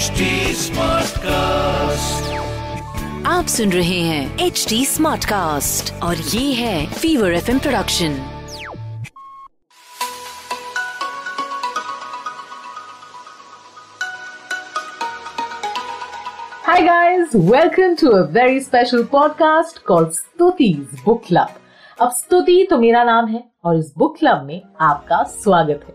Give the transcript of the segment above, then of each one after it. HD Smartcast। आप सुन रहे हैं HD Smartcast और ये है Fever FM production. Hi guys, welcome to a very special podcast called Stuti's Book Club. अब स्तुति तो मेरा नाम है और इस बुक क्लब में आपका स्वागत है।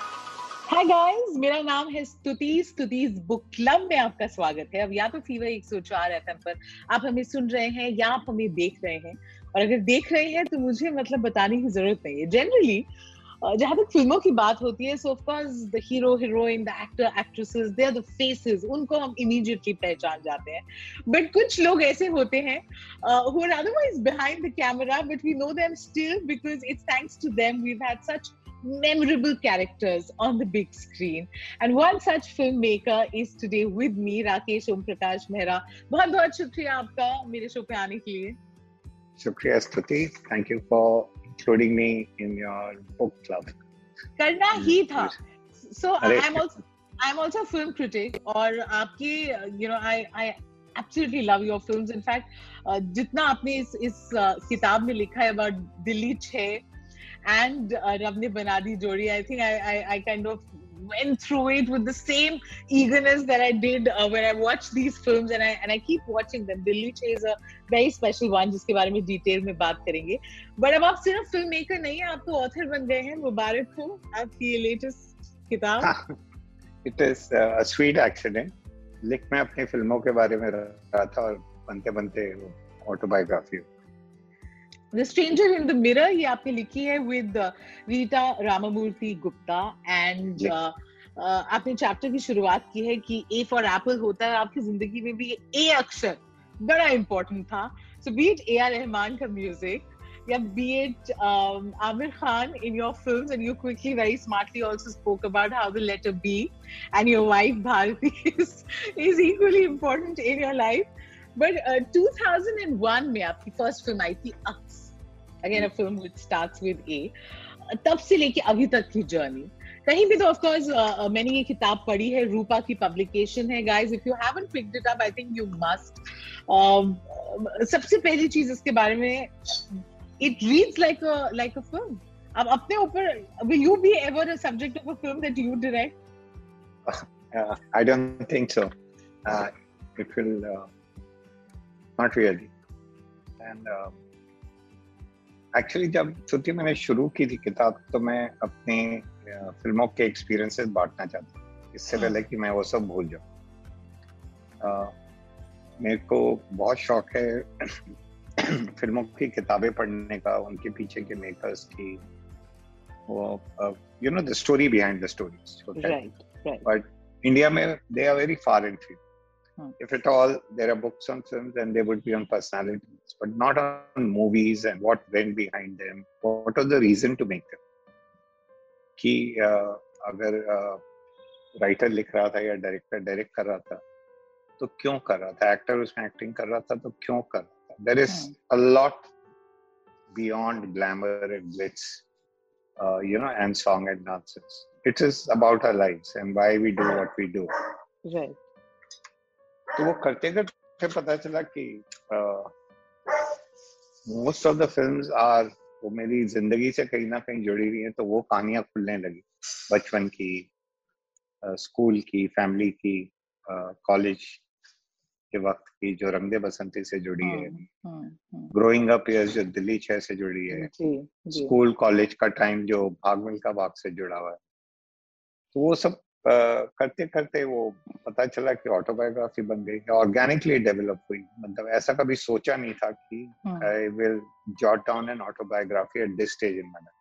हाय गाइस, मेरा नाम है स्तुति। स्तुति's बुक क्लब में आपका स्वागत है। अब या तो फीवर 104 एफएम पर आप हमें सुन रहे हैं या आप हमें देख रहे हैं, और अगर देख रहे हैं तो मुझे मतलब बताने की जरूरत नहीं है। जनरली जहाँ तक फिल्मों की बात होती है, so of course the hero heroine, the actor actresses, they are the faces, उनको हम इमीडिएटली पहचान जाते हैं। बट कुछ लोग ऐसे होते हैं who are otherwise behind the camera, but we know them still because it's thanks to them we've had such memorable characters on the big screen. And one such filmmaker is today with me, Rakesh Omprakash Mehra. बहुत शुक्रिया आपका मेरे show पे आने के लिए। शुक्रिया स्तुति, thank you for including me in your book club. करना ही था। So I'm also a film critic और आपकी, you know, I absolutely love your films. In fact, जितना आपने इस किताब में लिखा है about दिल्ली-6 and Rab Ne Bana Di Jodi, I think I kind of went through it with the same eagerness that I did when I watched these films, and I keep watching them. Delhi is a very special one, जिसके बारे में detail में बात करेंगे। But अब आप सिर्फ film maker नहीं है, आप तो ऑथर बन गए हैं। मुबारक हो आपकी लेटेस्ट किताब। It is a sweet accident. लिख मैं अपनी फिल्मों के बारे में रहा था और बनते बनते autobiography. The Stranger in the Mirror ये आपने लिखी है with Rita Ramamurthy Gupta, and आपने चैप्टर की शुरुआत की है कि A for Apple होता है। आपकी जिंदगी में भी A अक्षर बड़ा इम्पोर्टेंट था। So be it A.R. Rahman का म्यूजिक या be it Amir Khan in your films, and you quickly very smartly also spoke about how the letter B and your wife Bharti is equally important in your life. But 2001 में आपकी first film आई थी Aks, again a film which starts with A. तब से लेके अभी तक की जर्नी कहीं भी तो ऑफ कोर्स मैंने ये किताब पढ़ी है, रूपा की पब्लिकेशन है। Guys, if you haven't picked it up, I think you must. सबसे पहली चीज इसके बारे में, it reads like a film. अब अपने ऊपर, will you be ever a subject of a film that you direct? I don't think so. It will Not really. And actually, जब स्तुति मैंने शुरू की थी किताब, तो मैं अपने फिल्मों के एक्सपीरियंसेस बांटना चाहता था, इससे पहले कि मैं वो सब भूल जाऊँ। मेरे को बहुत शौक है फिल्मों की किताबें पढ़ने का, उनके पीछे के मेकर्स की, वो you know the story behind the stories. But India में they are very far and few. If at all, there are books on films, and they would be on personalities, but not on movies and what went behind them. What was the reason to make them? कि अगर writer लिख रहा था या director direct कर रहा था, तो क्यों कर रहा था? एक्टर उसमें एक्टिंग कर रहा था, तो क्यों कर रहा था? There is a lot beyond glamour and glitz, you know, and song and dances. It is about our lives and why we do what we do. Right. तो वो करते करते पता चला कि most of the films are, वो मेरी जिंदगी से कहीं ना कहीं जुड़ी हुई हैं। तो वो कहानियां खुलने लगी, बचपन की, स्कूल की, फैमिली की, कॉलेज के वक्त की, जो रंग दे बसंती से जुड़ी है। ग्रोइंग अप इयर्स जो दिल्ली-6 से जुड़ी है, स्कूल कॉलेज का टाइम जो भाग मिल्खा भाग से जुड़ा हुआ है, तो वो सब करते करते वो पता चला कि ऑटोबायोग्राफी बन गई, ऑर्गेनिकली डेवलप हुई। मतलब ऐसा कभी सोचा नहीं था कि I will jot down an autobiography at this stage in my life.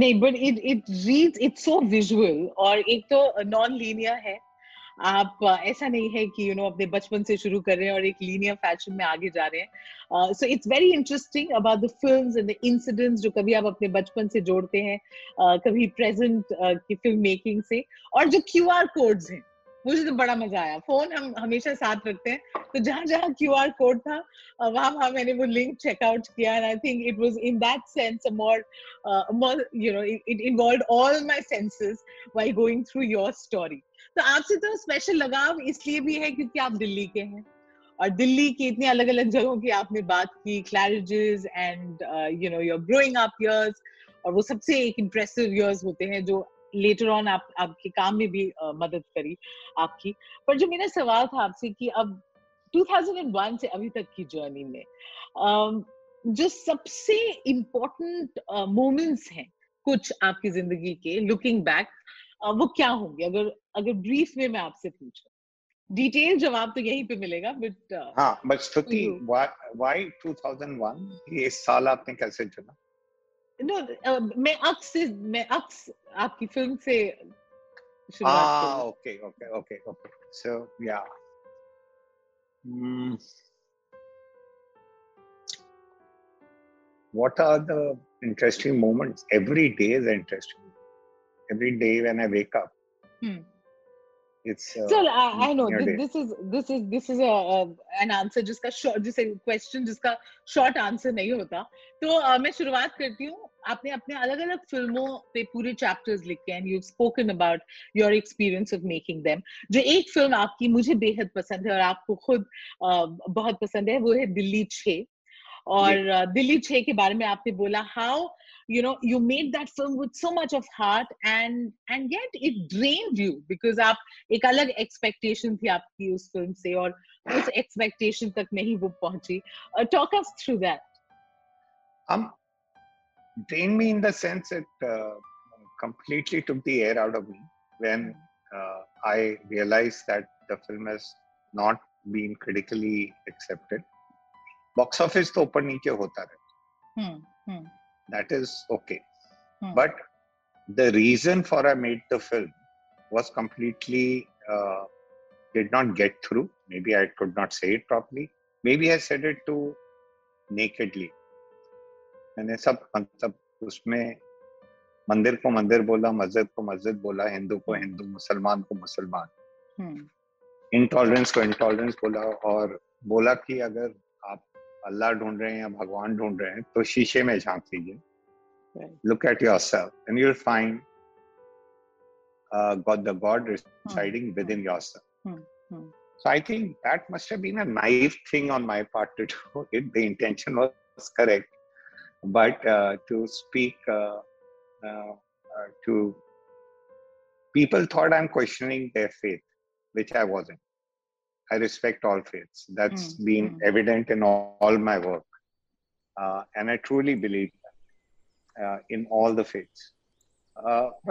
नहीं, but it reads, it's so visual, और एक तो नॉन लीनियर है, आप ऐसा नहीं है कि यू नो अपने बचपन से शुरू कर रहे हैं और एक लीनियर फैशन में आगे जा रहे हैं। So it's very interesting about the films and the incidents जो कभी आप अपने बचपन से जोड़ते हैं, कभी प्रेजेंट की फिल्म मेकिंग से, और जो QR कोड्स हैं, मुझे तो बड़ा मजा आया। फोन हम हमेशा साथ रखते हैं, तो जहाँ जहाँ QR कोड था वहाँ मैंने वो लिंक चेकआउट किया, and I think it was in that sense a more you know it involved all my senses while going through your story. तो आपसे तो स्पेशल लगाव इसलिए भी है क्योंकि आप दिल्ली के हैं, और दिल्ली की इतनी अलग अलग जगहों की आपने बात की, Claridges and you know your growing up years, और वो सबसे एक इम्प्रेसिव इयर्स होते हैं जो लेटर ऑन आपके काम में भी मदद करी आपकी। पर जो मेरा सवाल था आपसे कि अब 2001 से अभी तक की जर्नी में जो सबसे इम्पोर्टेंट मोमेंट्स हैं कुछ आपकी जिंदगी के, लुकिंग बैक, वो क्या होंगे? अगर ब्रीफ में मैं आपसे पूछूं, डिटेल जवाब तो यहीं पे मिलेगा, बट हाँ। But Stuti, why 2001? ये साल आपने कैसे चुना? मैं अक्स आपकी फिल्म से शुरुआत। ओके सो या, what are the interesting moments? Every day is interesting. Every day when I wake up, it's so I know this is an answer जिसका question जिसका short answer नहीं होता। तो मैं शुरुआत करती हूँ। आपने अपने अलग अलग फिल्मों पे पूरे चैप्टर्स लिखे हैं, you've spoken about your experience of making them। जो एक फिल्म आपकी मुझे बेहद पसंद है और आपको खुद बहुत पसंद है, वो है दिल्ली-6। और दिल्ली-6 के बारे में आपने बोला how you know you made that film with so much of heart and yet it drained you because आप एक अलग expectation थी आपकी उस film से और उस expectation तक नहीं वो पहुंची। Talk us through that. Drained me in the sense it completely took the air out of me when I realized that the film has not been critically accepted. Box office to upar niche hota hai. That is okay. But the reason for I made the film was completely did not get through. Maybe I could not say it properly. Maybe I said it too nakedly. मैंने सब मतलब उसमें मंदिर को मंदिर बोला, मस्जिद को मस्जिद बोला, हिंदू को हिंदू, मुसलमान को मुसलमान, इंटॉलरेंस को इंटॉलरेंस बोला, और बोला कि अगर आप अल्लाह ढूंढ रहे हैं या भगवान ढूंढ रहे हैं तो शीशे में झांक लीजिए, look at yourself and you will find God, the God residing within yourself. So I think that must have been a naive thing on my part to do it. The intention was correct. But to speak to people thought I'm questioning their faith, which I wasn't. I respect all faiths. That's been evident in all my work. And I truly believe that, in all the faiths.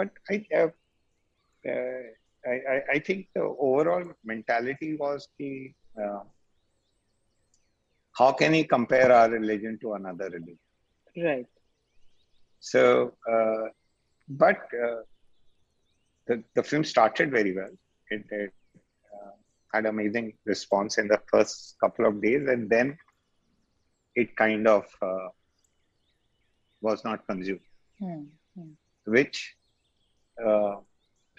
But I think the overall mentality was the, how can we compare our religion to another religion? Right. So, but the film started very well. It had amazing response in the first couple of days, and then it kind of was not consumed, which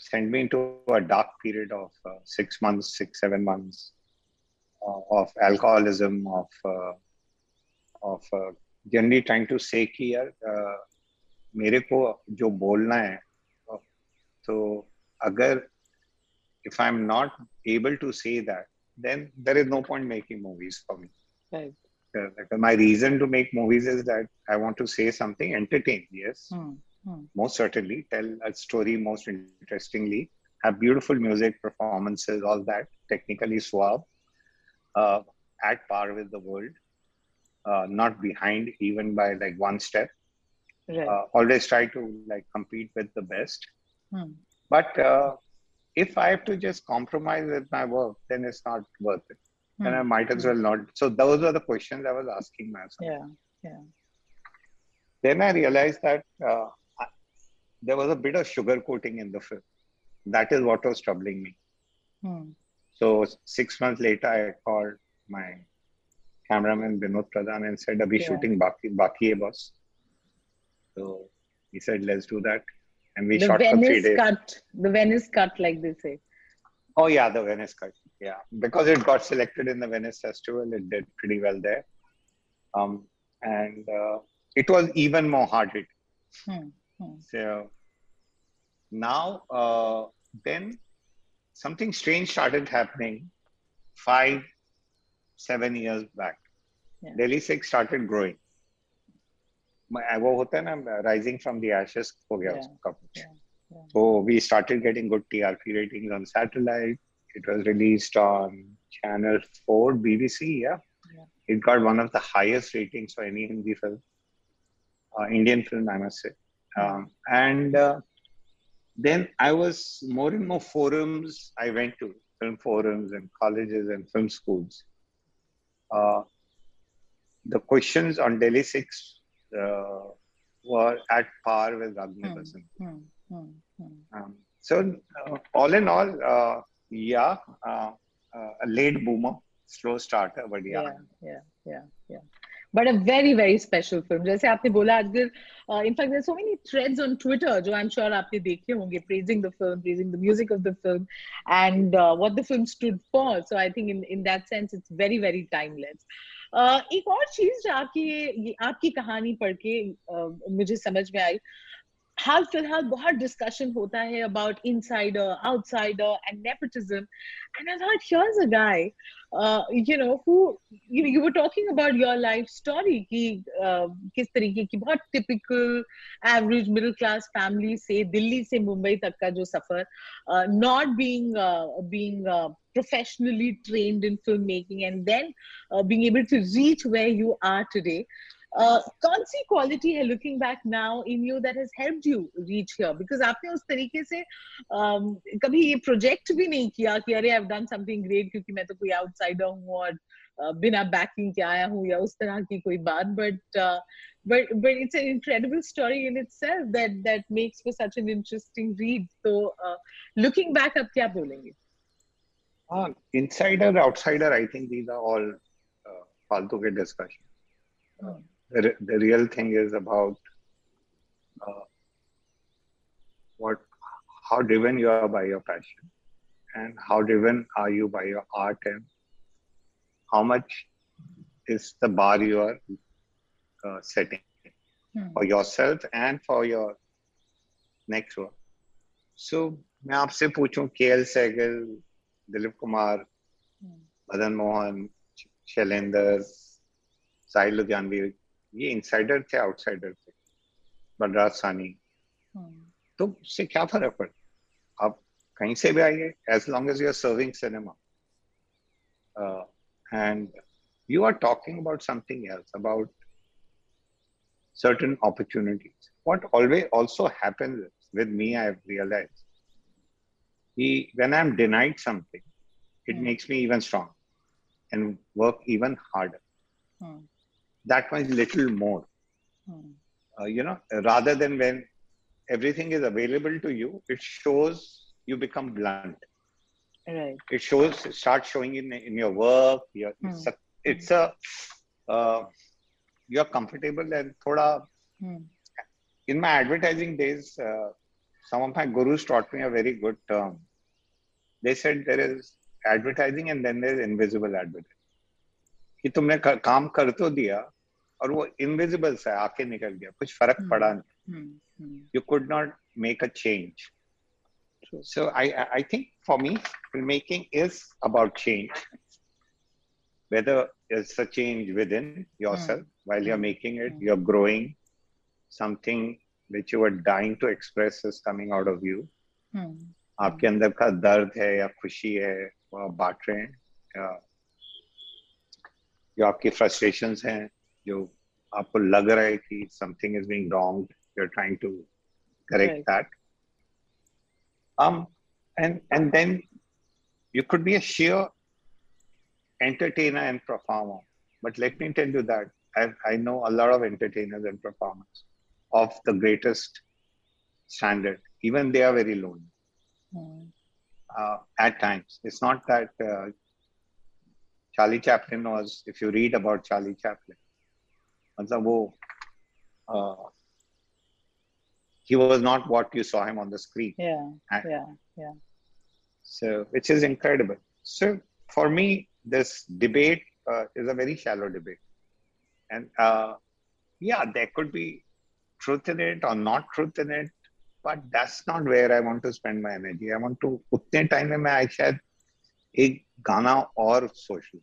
sent me into a dark period of 6 months, 6-7 months of alcoholism, of generally trying to say कि यार मेरे को जो बोलना है तो अगर if I'm not able to say that then there is no point making movies for me. Right. My reason to make movies is that I want to say something, entertain, yes, most certainly, tell a story most interestingly, have beautiful music, performances, all that, technically suave, at par with the world, not behind even by like one step. Right. Always try to like compete with the best. Hmm. But if I have to just compromise with my work, then it's not worth it. Hmm. And I might as well not. So those are the questions I was asking myself. Yeah, yeah. Then I realized that there was a bit of sugarcoating in the film. That is what was troubling me. Hmm. So 6 months later, I called my cameraman Vinod Pradhan and said, "Abhi shooting baki hai boss." So he said, "Let's do that," and we shot for 3 days. The Venice cut, like they say. Oh yeah, the Venice cut. Yeah, because it got selected in the Venice Festival, it did pretty well there, and it was even more hard-hit. Hmm. Hmm. So now, then something strange started happening 5-7 years back. Yeah. Delhi-6 started growing. वो होता है ना rising from the ashes हो गया उसका कुछ. So we started getting good TRP ratings on satellite. It was released on Channel 4 BBC. Yeah. Yeah. It got one of the highest ratings for any Hindi film, Indian film, I must say. And then I was more and more forums. I went to film forums and colleges and film schools. The questions on Delhi-6 were at par with Bhag Milkha Bhag. So all in all, a late boomer, slow starter, but But a very, very special film. जैसे आपने बोला आजकल, in fact, there's so many threads on Twitter जो I'm sure आपने देखे होंगे, praising the film, praising the music of the film, and what the film stood for. So I think in that sense, it's very, very timeless. एक और चीज आपकी कहानी पढ़ के मुझे समझ में आई. हाल फिलहाल बहुत डिस्कशन होता है about insider, outsider and nepotism. And I thought here's a guy you know who you were talking about your life story कि किस तरीके की बहुत typical average middle class family से दिल्ली से मुंबई तक का जो सफर, not being professionally trained in filmmaking and then being able to reach where you are today. कौन सी quality है looking back now in you that has helped you reach here? Because आपने उस तरीके से कभी ये project भी नहीं किया कि अरे I've done something great क्योंकि मैं तो कोई outsider हूँ और बिना backing के आया हूँ या उस तरह की कोई बात. But it's an incredible story in itself that makes for such an interesting read. So looking back आप क्या बोलेंगे? Insider, outsider, I think these are all faltu ke discussion. The real thing is about how driven you are by your passion and how driven are you by your art and how much is the bar you are setting for yourself and for your next work. So, मैं आपसे पूछूं KL Sehgal, Dilip Kumar, Madan Mohan, Shailendra, Sahil Ludhianvi, ये insider थे, outsider थे, Balraj Sahni. तो इससे क्या फर्क पड़ता? आप कहीं से भी आइए, as long as you are serving cinema, and you are talking about something else, about certain opportunities. What always also happens with me, I have realized, when I'm denied something, it makes me even stronger and work even harder. That much little more. Rather than when everything is available to you, it shows you become blunt. Right. It starts showing in your work. You're comfortable and thoda. In my advertising days, some of my gurus taught me a very good term. They said there is advertising and then there is invisible advertising. कि तुमने काम कर तो दिया और वो invisible सा आके निकल गया, कुछ फर्क पड़ा नहीं. You could not make a change. True. So I think for me, filmmaking is about change. Whether it's a change within yourself while you're making it, you're growing something which you were dying to express is coming out of you. आपके अंदर का दर्द है या खुशी है वो बांट रहे हैं. जो आपकी फ्रस्ट्रेशंस हैं, जो आपको लग रहा है कि something is being wrong, you are trying to correct that, and then you could be a sheer entertainer and performer. But let me tell you that I know a lot of entertainers and performers of the greatest standard. Even they are very lonely at times. It's not that Charlie Chaplin was, if you read about Charlie Chaplin, he was not what you saw him on the screen. Yeah. So, which is incredible. So, for me, this debate is a very shallow debate. And there could be truth in it or not truth in it, but that's not where I want to spend my energy. I want to, utne time mein main shayad ek gana aur soch lu,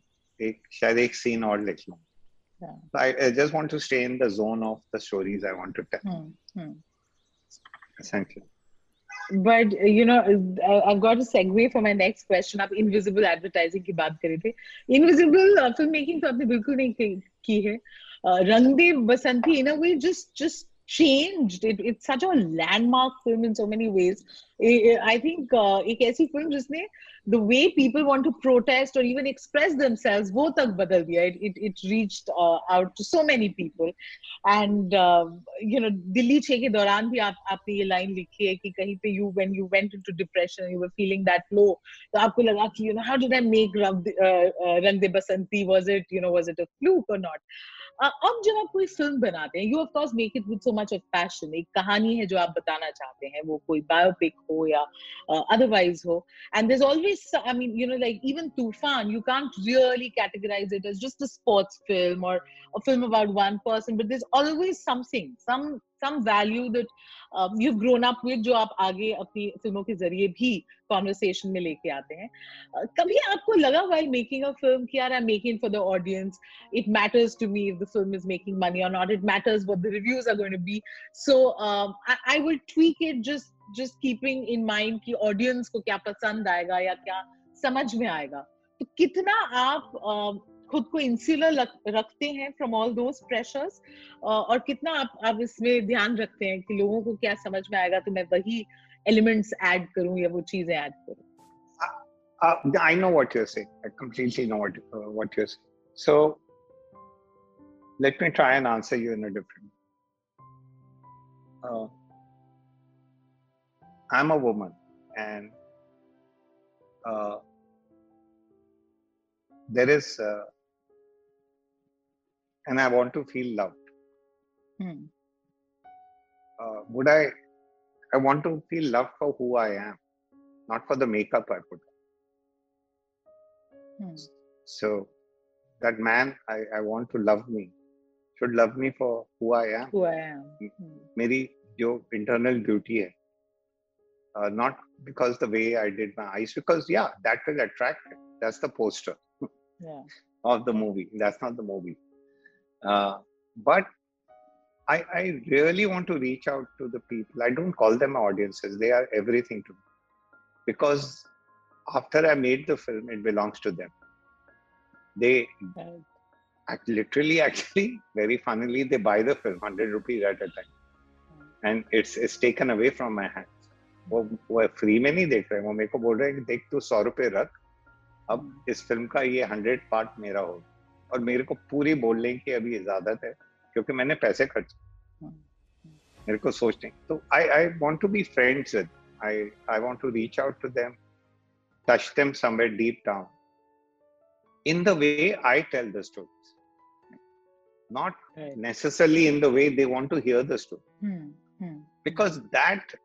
shayad ek scene aur likh lu. So I just want to stay in the zone of the stories I want to tell. Thank you. But, you know, I've got a segue for my next question. आप invisible advertising की बात कर रहे थे. Invisible filmmaking तो आपने बिल्कुल नहीं की है. Rang De Basanti, in a way, just changed. It's such a landmark film in so many ways. I think एक ऐसी film जिसने the way people want to protest or even express themselves वो तक बदल दिया. It reached out to so many people. And you know, Delhi-6 के दौरान भी आपने ये line लिखी है कि कहीं पे when you went into depression, you were feeling that low, तो आपको लगा कि you know, how did I make Rang De Basanti? Was it a fluke or not? अब जब आप कोई film बनाते हैं, you of course make it with so much of passion. एक कहानी है जो आप बताना चाहते हैं, वो कोई biopic हो या otherwise हो. And there's always, I mean, you know, like even Tufaan, you can't really categorize it as just a sports film or a film about one person, but there's always something, some value that you've grown up with, जो आप आगे अपनी फिल्मों के जरिए भी conversation में लेके आते हैं. कभी आपको लगा while making a film कि यार I'm making it for the audience, it matters to me if the film is making money or not, it matters what the reviews are going to be, so I will tweak it just keeping in mind कि audience को क्या पसंद आएगा या क्या समझ में आएगा. तो कितना आप खुद को इंसुलर रखते हैं फ्रॉम ऑल दोस प्रेशर्स, और कितना आप इसमें ध्यान रखते हैं कि लोगों को क्या समझ में आएगा, तो मैं वही एलिमेंट्स ऐड करूं या वो चीजें ऐड करूं. I know what you are saying, I completely know what you are saying, so let me try and answer you in a different. I am a woman and there is and I want to feel loved. Would I want to feel loved for who I am, not for the makeup I put on. So that man I want to love me, should love me for who I am. Meri jo internal beauty hai, not because the way I did my eyes, because that will attract it. That's the poster of the movie. That's not the movie. But I really want to reach out to the people. I don't call them audiences. They are everything to me. Because after I made the film, it belongs to them. They actually, very funnily, they buy the film 100 rupees at a time. And it's taken away from my hands. वो free में नहीं देख रहे, वो मेरे को बोल रहे हैं देख तू 100 रुपए रख, अब इस फिल्म का ये 100 पार्ट मेरा होगा, और मेरे को पूरी बोलने की अभी इजाजत है क्योंकि मैंने पैसे खर्च, मेरे को सोचने. तो I want to be friends with, I want to reach out to them, touch them somewhere deep down in the way I tell the stories, not necessarily in the way they want to hear the story, because that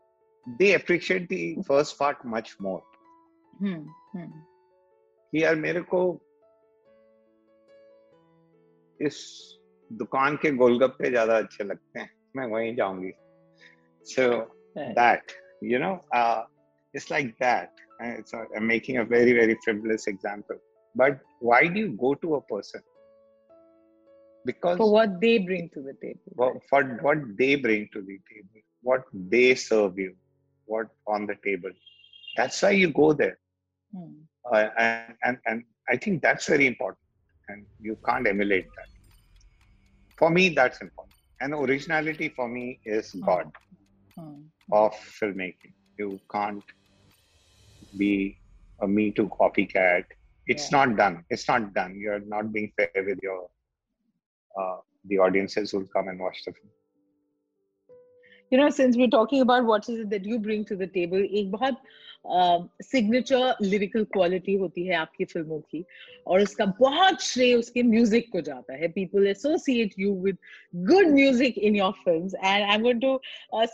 they appreciate the first part much more. यार मेरे को इस दुकान के गोलगप्पे ज्यादा अच्छे लगते हैं, मैं वहीं जाऊंगी. So that, you know, it's like that. So I'm making a very, very frivolous example. But why do you go to a person? Because for what they bring to the table. For what they bring to the table, what they serve you, what on the table. That's why you go there. And I think that's very important. and you can't emulate that. For me, that's important. And originality for me is God of filmmaking. You can't be a Me Too copycat. It's not done. It's not done. You're not being fair with your the audiences who'll come and watch the film. You know, since we're talking about what is it that you bring to the table, एक बहुत signature lyrical quality होती है आपकी फिल्मों की, और उसका बहुत श्रेय उसके music को जाता है. People associate you with good music in your films, and I'm going to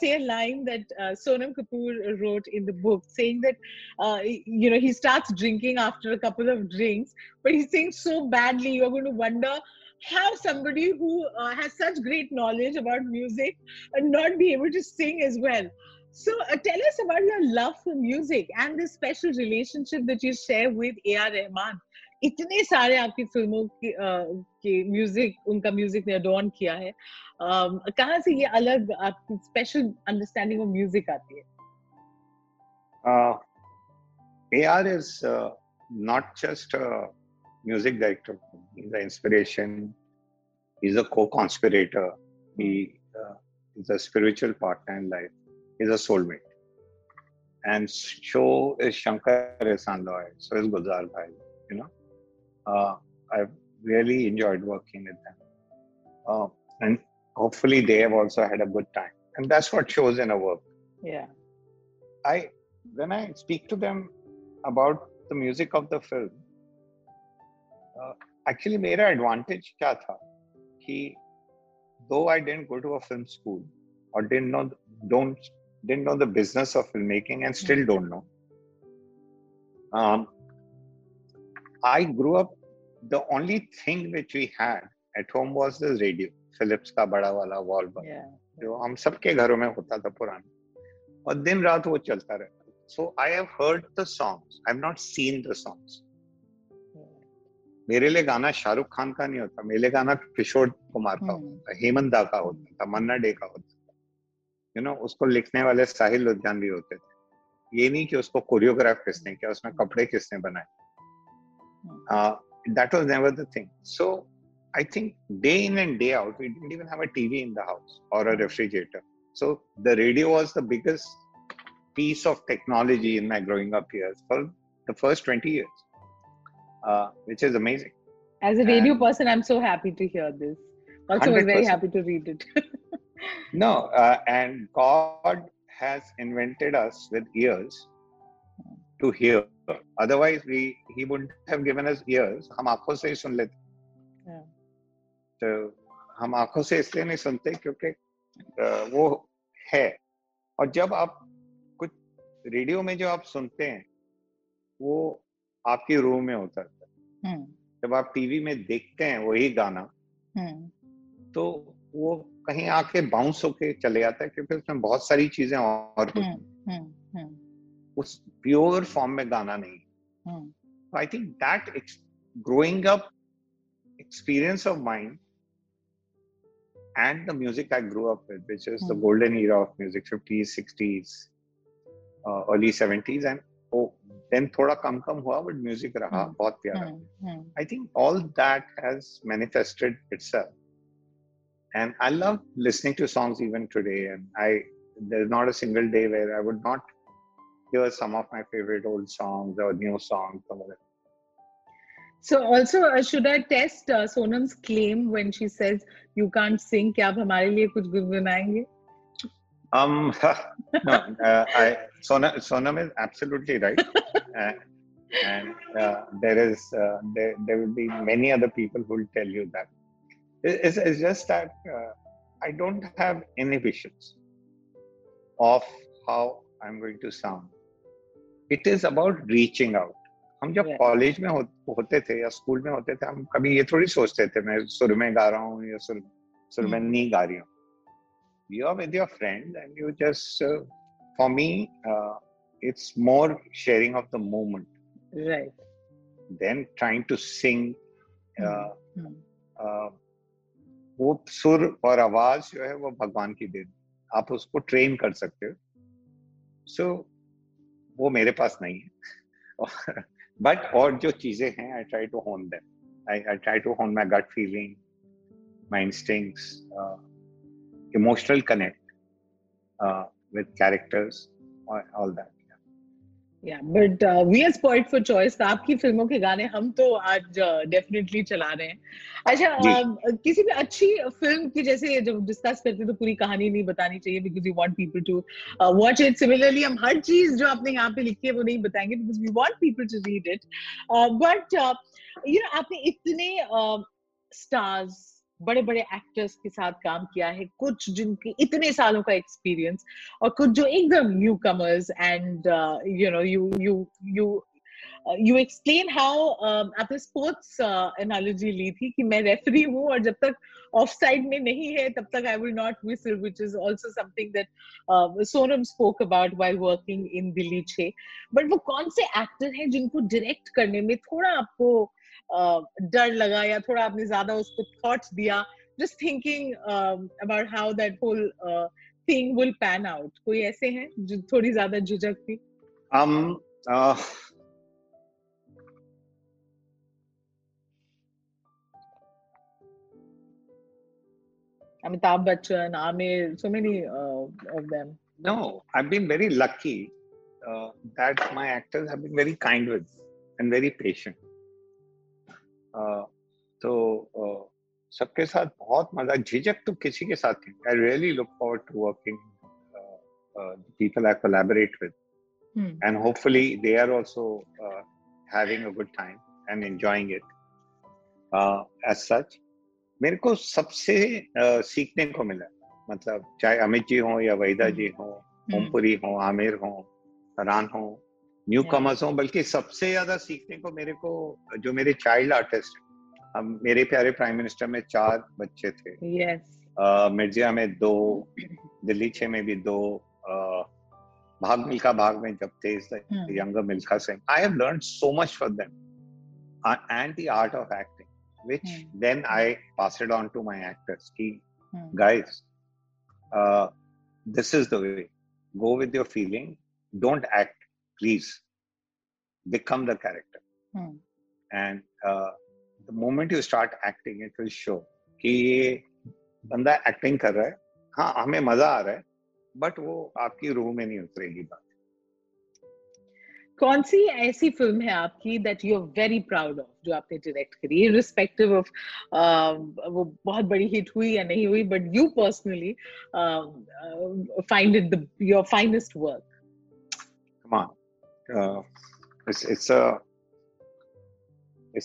say a line that Sonam Kapoor wrote in the book, saying that you know, he starts drinking after a couple of drinks, but he sings so badly, you're going to wonder how somebody who has such great knowledge about music and not be able to sing as well. So tell us about your love for music and this special relationship that you share with A.R. Rahman. इतने सारे आपकी फिल्मों के music, उनका music ने adorn किया है. कहाँ से ये अलग आपकी special understanding of music आती है? A.R. is not just a music director. He's an inspiration. He's a co-conspirator. He is a spiritual partner in life. He's a soulmate. And so is Shankar Ehsaan Loy. So is Gulzar bhai. You know, I've really enjoyed working with them. And hopefully they have also had a good time. And that's what shows in a work. Yeah. When I speak to them about the music of the film, actually मेरा advantage क्या था कि though I didn't go to a film school or didn't know the business of filmmaking and still don't know, I grew up, the only thing which we had at home was the radio, Philips का बड़ा वाला वॉल्बर, जो हम सबके घरों में होता था पुराना, और दिन रात वो चलता रहता. So I have heard the songs, I have not seen the songs. मेरे लिए गाना शाहरुख खान का नहीं होता, मेरे लिए गाना किशोर कुमार का होता, हेमंत दा का होता था, मन्ना डे का होता था. यू नो, उसको लिखने वाले साहिल लुधियानवी होते थे. ये नहीं कि उसको कोरियोग्राफ किसने किया, उसमें कपड़े किसने बनाए. That was never the thing. So I think day in and day out we didn't even have a TV in the house और a refrigerator. So the radio was the biggest piece of technology in my growing up years for the first 20 years. Which is amazing. As a radio person, I'm so happy to hear this. Also, I'm very happy to read it. No, and God has invented us with ears to hear. Otherwise, He wouldn't have given us ears. हम आँखों से ही सुन लेते. तो हम आँखों से इसलिए नहीं सुनते क्योंकि वो है. और जब आप कुछ रेडियो में जो आप सुनते हैं, वो आपकी रूम में होता है. जब आप टीवी में देखते हैं वही गाना, तो वो कहीं आके बाउंस होके चले जाता है क्योंकि उसमें बहुत सारी चीजें और होती हैं. उस प्योर फॉर्म में गाना नहीं. I think that growing up experience of mind and the music I grow up with, which is the golden era of music, 50s 60s early 70s, and then थोड़ा कम हुआ, but music रहा बहुत प्यारा. I think all that has manifested itself, and I love listening to songs even today. And there's not a single day where I would not hear some of my favorite old songs or new songs or whatever. So also, should I test Sonam's claim when she says you can't sing? क्या आप हमारे लिए कुछ गुनगुनाएंगे? No, Sonam is absolutely right. And there is there will be many other people who will tell you that. It's just that I don't have inhibitions of how I'm going to sound. It is about reaching out. हम जब college में होते थे या school में होते थे, हम कभी ये थोड़ी सोचते थे मैं सुर में गा रहा हूँ या सुर में नहीं गा रही हूँ. You are with your friend and you just, for me, it's more sharing of the moment. Right. Than trying to sing. वो सुर और आवाज जो है वो भगवान की देन, आप उसको ट्रेन कर सकते हो. So, वो मेरे पास नहीं है. But और जो चीजें हैं, I try to hone them. I try to hone my gut feeling, my instincts, emotional connect with characters, all that. Yeah, but we as Poet for Choice, आपकी फिल्मों के गाने हम तो आज definitely चला रहे हैं. अच्छा, किसी भी अच्छी फिल्म की जैसे जब डिस्कस करते तो पूरी कहानी नहीं बतानी चाहिए because we want people to watch it. Similarly, हम हर चीज जो आपने यहाँ पे लिखी है वो नहीं बताएंगे because we want people to read it. But you know, आपने इतने stars, बड़े-बड़े एक्टर्स के साथ काम किया है, कुछ जिनके इतने सालों का एक्सपीरियंस और कुछ जो एकदम new commerce, and you know you explain how आपने स्पोर्ट्स एनालॉजी ली थी कि मैं रेफरी हूँ और जब तक ऑफ साइड में नहीं है तब तक I will not whistle, which is also something that Sonam spoke about while working in Delhi 6. But वो कौन से एक्टर हैं जिनको डायरेक्ट करने में थोड़ा आपको डर लगा या थोड़ा आपने ज्यादा उसको थॉट्स दिया, just thinking about how that whole thing will pan out? कोई ऐसे हैं जो थोड़ी ज्यादा झिझक थी? Amitabh Bachchan, Amir, so many of them. No, I've been very lucky that my actors have been very kind with me and very patient. तो सबके साथ बहुत मजा, झिझक तो किसी के साथ नहीं. I really look forward to working the people I collaborate with, and hopefully they are also having a good time and enjoying it. As such, मेरे को सबसे सीखने को मिला, मतलब चाहे अमित जी हो या वहीदा जी हो, ओमपुरी हो, आमिर हो, रान हो, न्यू कमर्स हो, बल्कि सबसे ज्यादा सीखने को मेरे को जो मेरे चाइल्ड आर्टिस्ट, हम मेरे प्यारे प्राइम मिनिस्टर में 4 बच्चे थे, मिर्जिया में 2, दिल्ली 6 में भी 2, भाग मिल्खा भाग में जब तेज younger Milkha Singh. I have learn so much from them and the art of acting, which then I passed it on to my actors. Ki, guys, this is the way. Go with your feeling. Don't act, please. Become the character. And the moment you start acting, it will show. Ki ye banda acting kar raha hai. हाँ, हमें मजा आ रहा है, but वो आपकी रूह में नहीं उतरेगी बात. कौन सी ऐसी फिल्म है आपकी that you are very proud of, जो आपने डायरेक्ट करी, इररिस्पेक्टिव ऑफ वो बहुत बड़ी हिट हुई या नहीं हुई, but you personally find it your finest work? Come on, it's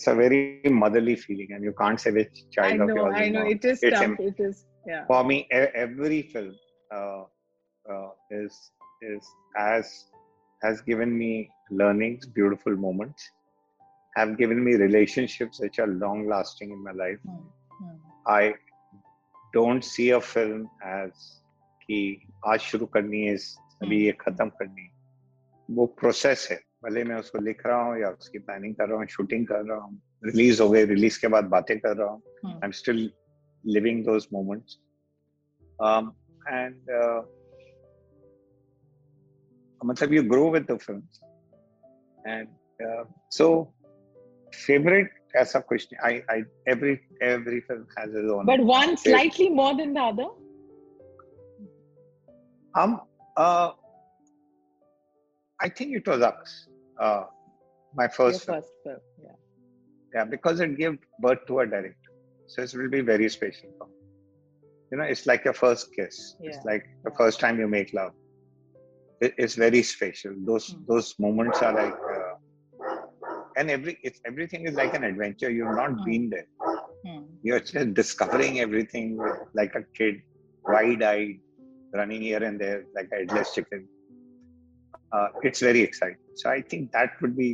a very motherly feeling and you can't say which child of yours. I know, it is tough, it is, yeah, for me every film is has given me learnings, beautiful moments, have given me relationships which are long lasting in my life. I don't see a film as ki aaj shuru karni hai, abhi ye khatam karni. Wo process hai, भले मैं उसको लिख रहा हूँ या उसकी planning कर रहा हूँ, shooting कर रहा हूँ, release हो गई, release के बाद बातें कर रहा हूँ. I'm still living those moments, and मतलब you grow with the films, and so favorite ऐसा कुछ नहीं. I every film has its own, but one favorite, slightly more than the other. I think it was Aks, my first. Your first film, yeah, because it gave birth to a director, so it will be very special for me. You know, it's like your first kiss. Yeah. It's like the first time you make love. It's very special. Those moments are like, and everything is like an adventure. You've not been there. You're just discovering everything like a kid, wide-eyed, running here and there like a headless chicken. It's very exciting. So I think that would be.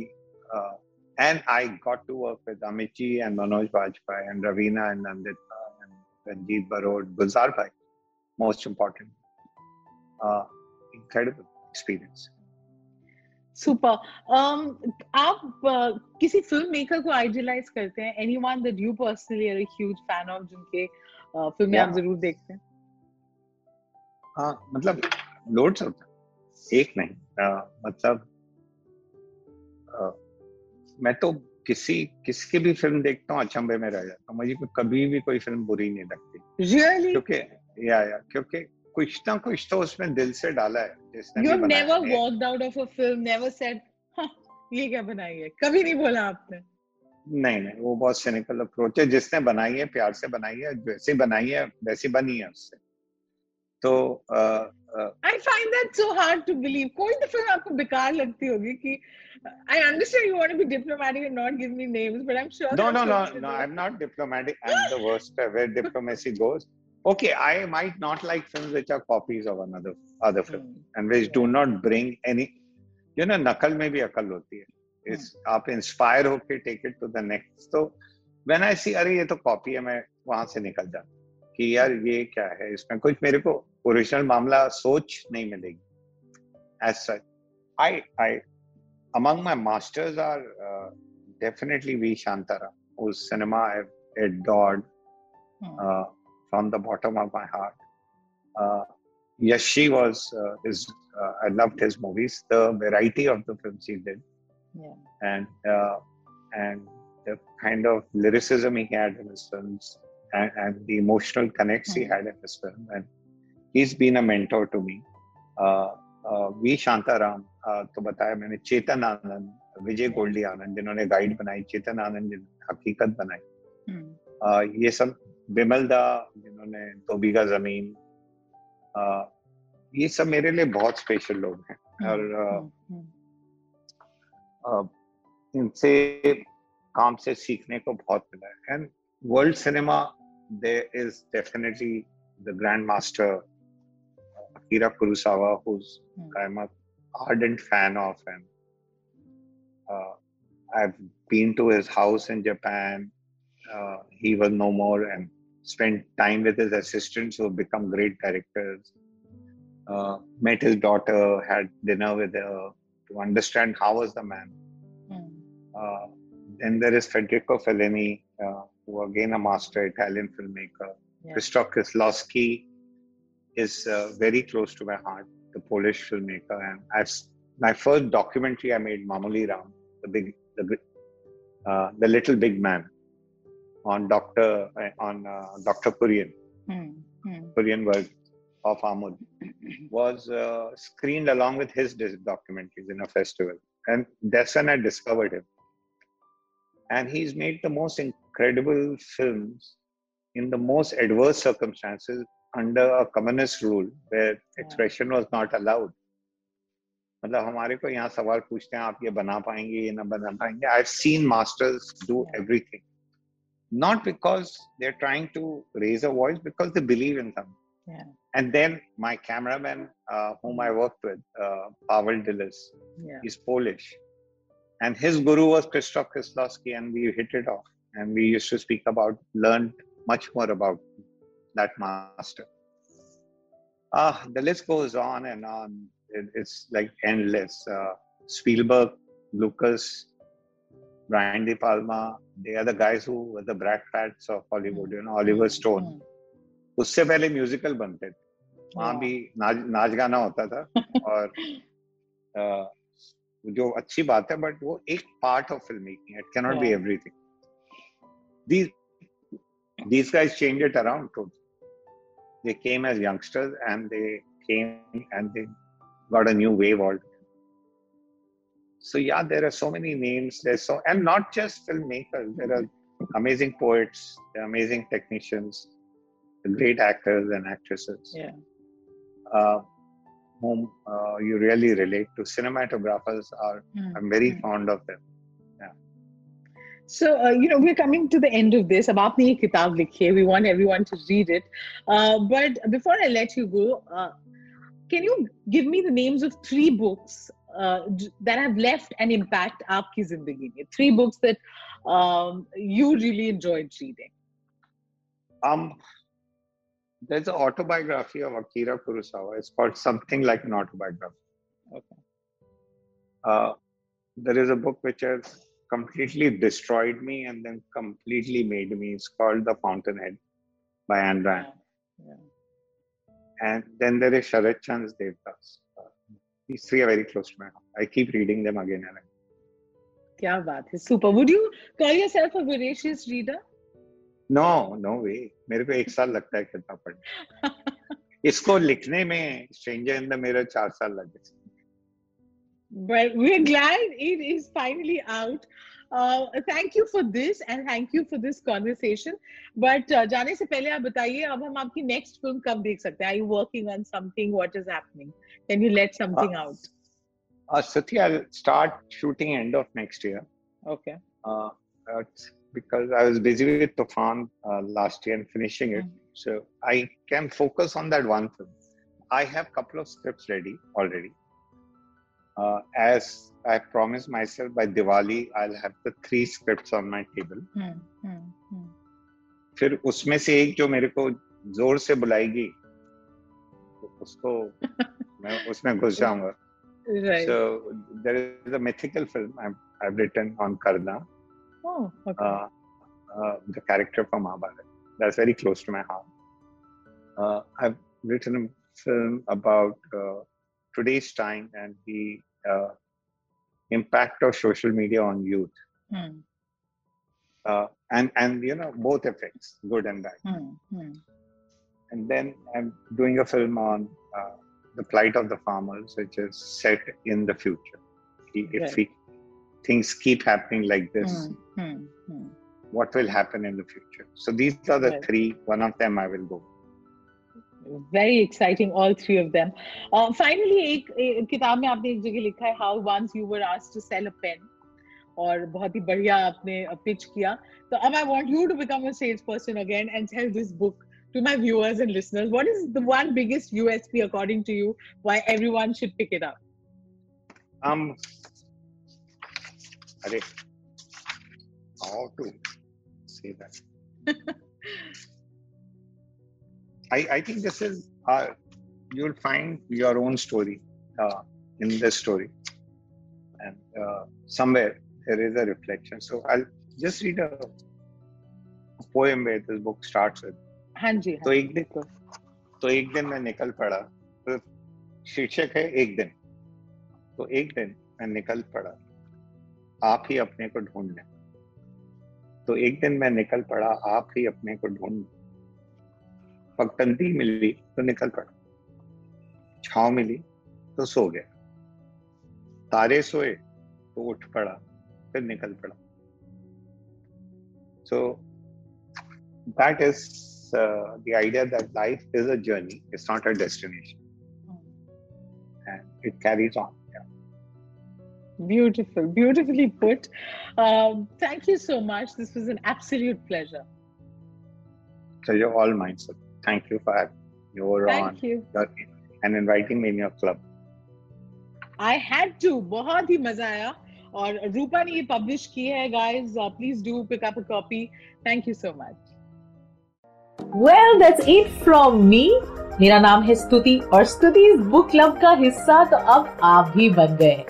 And I got to work with Amit ji and Manoj Bajpayee and Ravina and Nandita and Ranjit Barod, Gulzar bhai. Most important. Incredible experience. Super. आप किसी film maker को idealise करते हैं? Anyone that you personally are a huge fan of, जिनके फिल्में आप जरूर देखते हैं? हाँ, मतलब लोड्स होता है, एक नहीं. मतलब मैं तो किसकी भी फिल्म देखता हूँ अचंभे में रह जाता हूँ, मुझे कभी भी कोई फिल्म बुरी नहीं लगती रियली, क्योंकि क्योंकि कुछ ना कुछ तो उसमें दिल से डाला है जिसने भी बनाया। You never walked out of a film, never said, हाँ, ये क्या बनाई है, कभी नहीं बोला आपने? नहीं नहीं, वो बहुत cynical approach है, जिसने बनाई है प्यार से बनाई है, जैसी बनाई है वैसी बनी है उससे। तो I find that so hard to believe. कोई तो फिल्म आपको बेकार लगती होगी कि I understand you want to be diplomatic and not give me names, but I'm sure. No. I'm not diplomatic. I'm the worst where diplomacy goes. Okay, I might not like films which are copies of another film and which do not bring any. You know, nakal mein bhi akal hoti hai. Is aap inspire hoke take it to the next. So when I see, अरे ये तो copy है, मैं वहाँ से निकल जाता हूँ कि यार ये क्या है, इसमें कुछ मेरे को original मामला सोच नहीं मिलेगी. As such, I among my masters are definitely V. Shantara, whose cinema I've adored from the bottom of my heart. Yashi was I loved his movies, the variety of the films he did, and the kind of lyricism he had in his films, and the emotional connects he had in his film, and he's been a mentor to me. V. Shantaram, तो बताया मैंने, चेतन आनंद, विजय गोल्डी आनंद जिन्होंने guide बनाई, चेतन आनंद जिन्होंने हकीकत बनाई, ये सब, बिमल दा जिन्होंने दो बीघा जमीन, ये सब मेरे लिए बहुत स्पेशल लोग हैं और इनसे काम से सीखने को बहुत मिला है. And world cinema there is definitely the grand master Akira Kurosawa, who's I'm a ardent fan of him. I've been to his house in Japan. He was no more, and spent time with his assistants who have become great directors. Met his daughter, had dinner with her to understand how was the man. Then there is Federico Fellini, who again a master Italian filmmaker. Krzysztof Kieślowski is very close to my heart, the Polish filmmaker, and my first documentary I made, Mamuli Ram, the little big man, on Dr. Kurian, Kurian work of Amud, was screened along with his documentaries in a festival, and that's when I discovered him. And he's made the most incredible films in the most adverse circumstances, under a communist rule where expression was not allowed. मतलब हमारे को यहाँ सवाल पूछते हैं, आप ये बना पाएंगे ये ना बना पाएंगे. I've seen masters do everything, not because they're trying to raise a voice, because they believe in something. And then my cameraman, whom I worked with, Pavel Dillis, is Polish, and his guru was Krzysztof Kieślowski, and we hit it off, and we used to speak about, learned much more about that master. The list goes on and on. It's like endless. Spielberg, Lucas, Brian De Palma, they are the guys who were the Brad Pitts of Hollywood, you know, Oliver Stone. उससे पहले musical बनते थे, वहाँ भी नाच गाना होता था और जो अच्छी बात है, but वो एक part of filmmaking. It cannot be everything. These guys changed it around too. They came as youngsters and they came and they got a new wave altogether. So yeah, there are so many names. And not just filmmakers. There are amazing poets, there are amazing technicians, great actors and actresses. Whom you really relate to. Cinematographers are. I'm very fond of them. So, you know, we're coming to the end of this. अब आपने ये किताब लिखी है. We want everyone to read it. But before I let you go, can you give me the names of three books that have left an impact आपकी ज़िंदगी में? Three books that you really enjoyed reading. There's an autobiography of Akira Kurosawa. It's called Something Like an Autobiography. Okay. There is a book which has completely destroyed me and then completely made me. It's called The Fountainhead by Ayn Rand. And then there is Sharad Chand's Devdas. These three are very close to my heart. I keep reading them again and again. क्या बात है, super. Would you call yourself a voracious reader? No, no way. मेरे को 1 साल लगता है किताब पढ़ने. इसको लिखने में स्ट्रेंजर इन द मिरर 4 साल लगे. But we're glad it is finally out. Thank you for this and thank you for this conversation. But जाने से पहले आप बताइए अब हम आपकी next film कब देख सकते हैं? Are you working on something? What is happening? Can you let something out? Stuti, I'll start shooting end of next year. Okay. Because I was busy with Tufaan last year and finishing it, so I can focus on that one film. I have couple of scripts ready already. As I promised myself by Diwali, I'll have the 3 scripts on my table. फिर उसमें से एक जो मेरे को जोर से बुलाएगी, उसको मैं उसमें घुस जाऊंगा. Right. So there is a mythical film I've written on Karna. Oh, okay. The character from Mahabharata. That's very close to my heart. I've written a film about today's time and the impact of social media on youth. And you know, both effects, good and bad. And then I'm doing a film on the plight of the farmers, which is set in the future. If things keep happening like this, what will happen in the future? So these are the 3. One of them I will go. Very exciting, all 3 of them. Finally, एक किताब में आपने एक जगह लिखा है, how once you were asked to sell a pen, और बहुत ही बढ़िया आपने pitch किया. So अब I want you to become a salesperson again and sell this book to my viewers and listeners. What is the one biggest USP according to you? Why everyone should pick it up? How to say that? I think this is you'll find your own story in this story, and somewhere there is a reflection. So I'll just read a poem where this book starts with. Hanji. तो एक दिन मैं निकल पड़ा. तो शीर्षक है एक दिन. तो एक दिन मैं निकल पड़ा. आप ही अपने को ढूंढने. तो एक दिन मैं निकल पड़ा. आप ही अपने को ढूंढने. पगडंडी मिली तो निकल पड़ा. छांव मिली तो सो गया. तारे सोए तो उठ पड़ा. फिर निकल पड़ा. So that is the idea that life is a journey. It's not a destination. And it carries on. Beautiful, beautifully put. Thank you so much. This was an absolute pleasure. So you're all mine, sir. Thank you for having you and inviting me in your club. I had to. बहुत ही मजा आया. और रूपा ने ये publish की है, guys. Please do pick up a copy. Thank you so much. Well, that's it from me. मेरा नाम है स्तुति और स्तुति इस बुक क्लब का हिस्सा तो अब आप भी बन गए.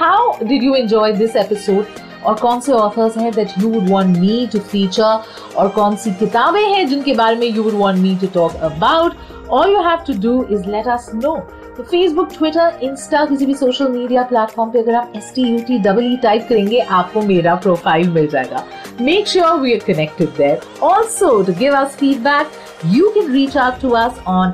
How did you enjoy this episode? और कौन से ऑथर्स हैं that you would want me to feature और कौन सी किताबें हैं जिनके बारे में you would want me to talk about. All you have to do is let us know. तो फेसबुक, ट्विटर, इंस्टा, किसी भी सोशल मीडिया प्लेटफॉर्म पे अगर आप STUTEE टाइप करेंगे आपको मेरा प्रोफाइल मिल जाएगा. Make sure we are connected there. Also to give us feedback you can reach out to us on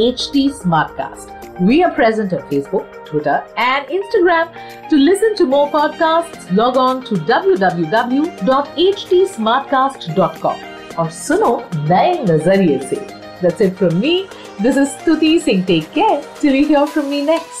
@HT Smartcast. We are present on Facebook, Twitter and Instagram. To listen to more podcasts, log on to www.htsmartcast.com और सुनो नए नजरिए से. That's it from me. This is Stuti Singh. Take care till you hear from me next.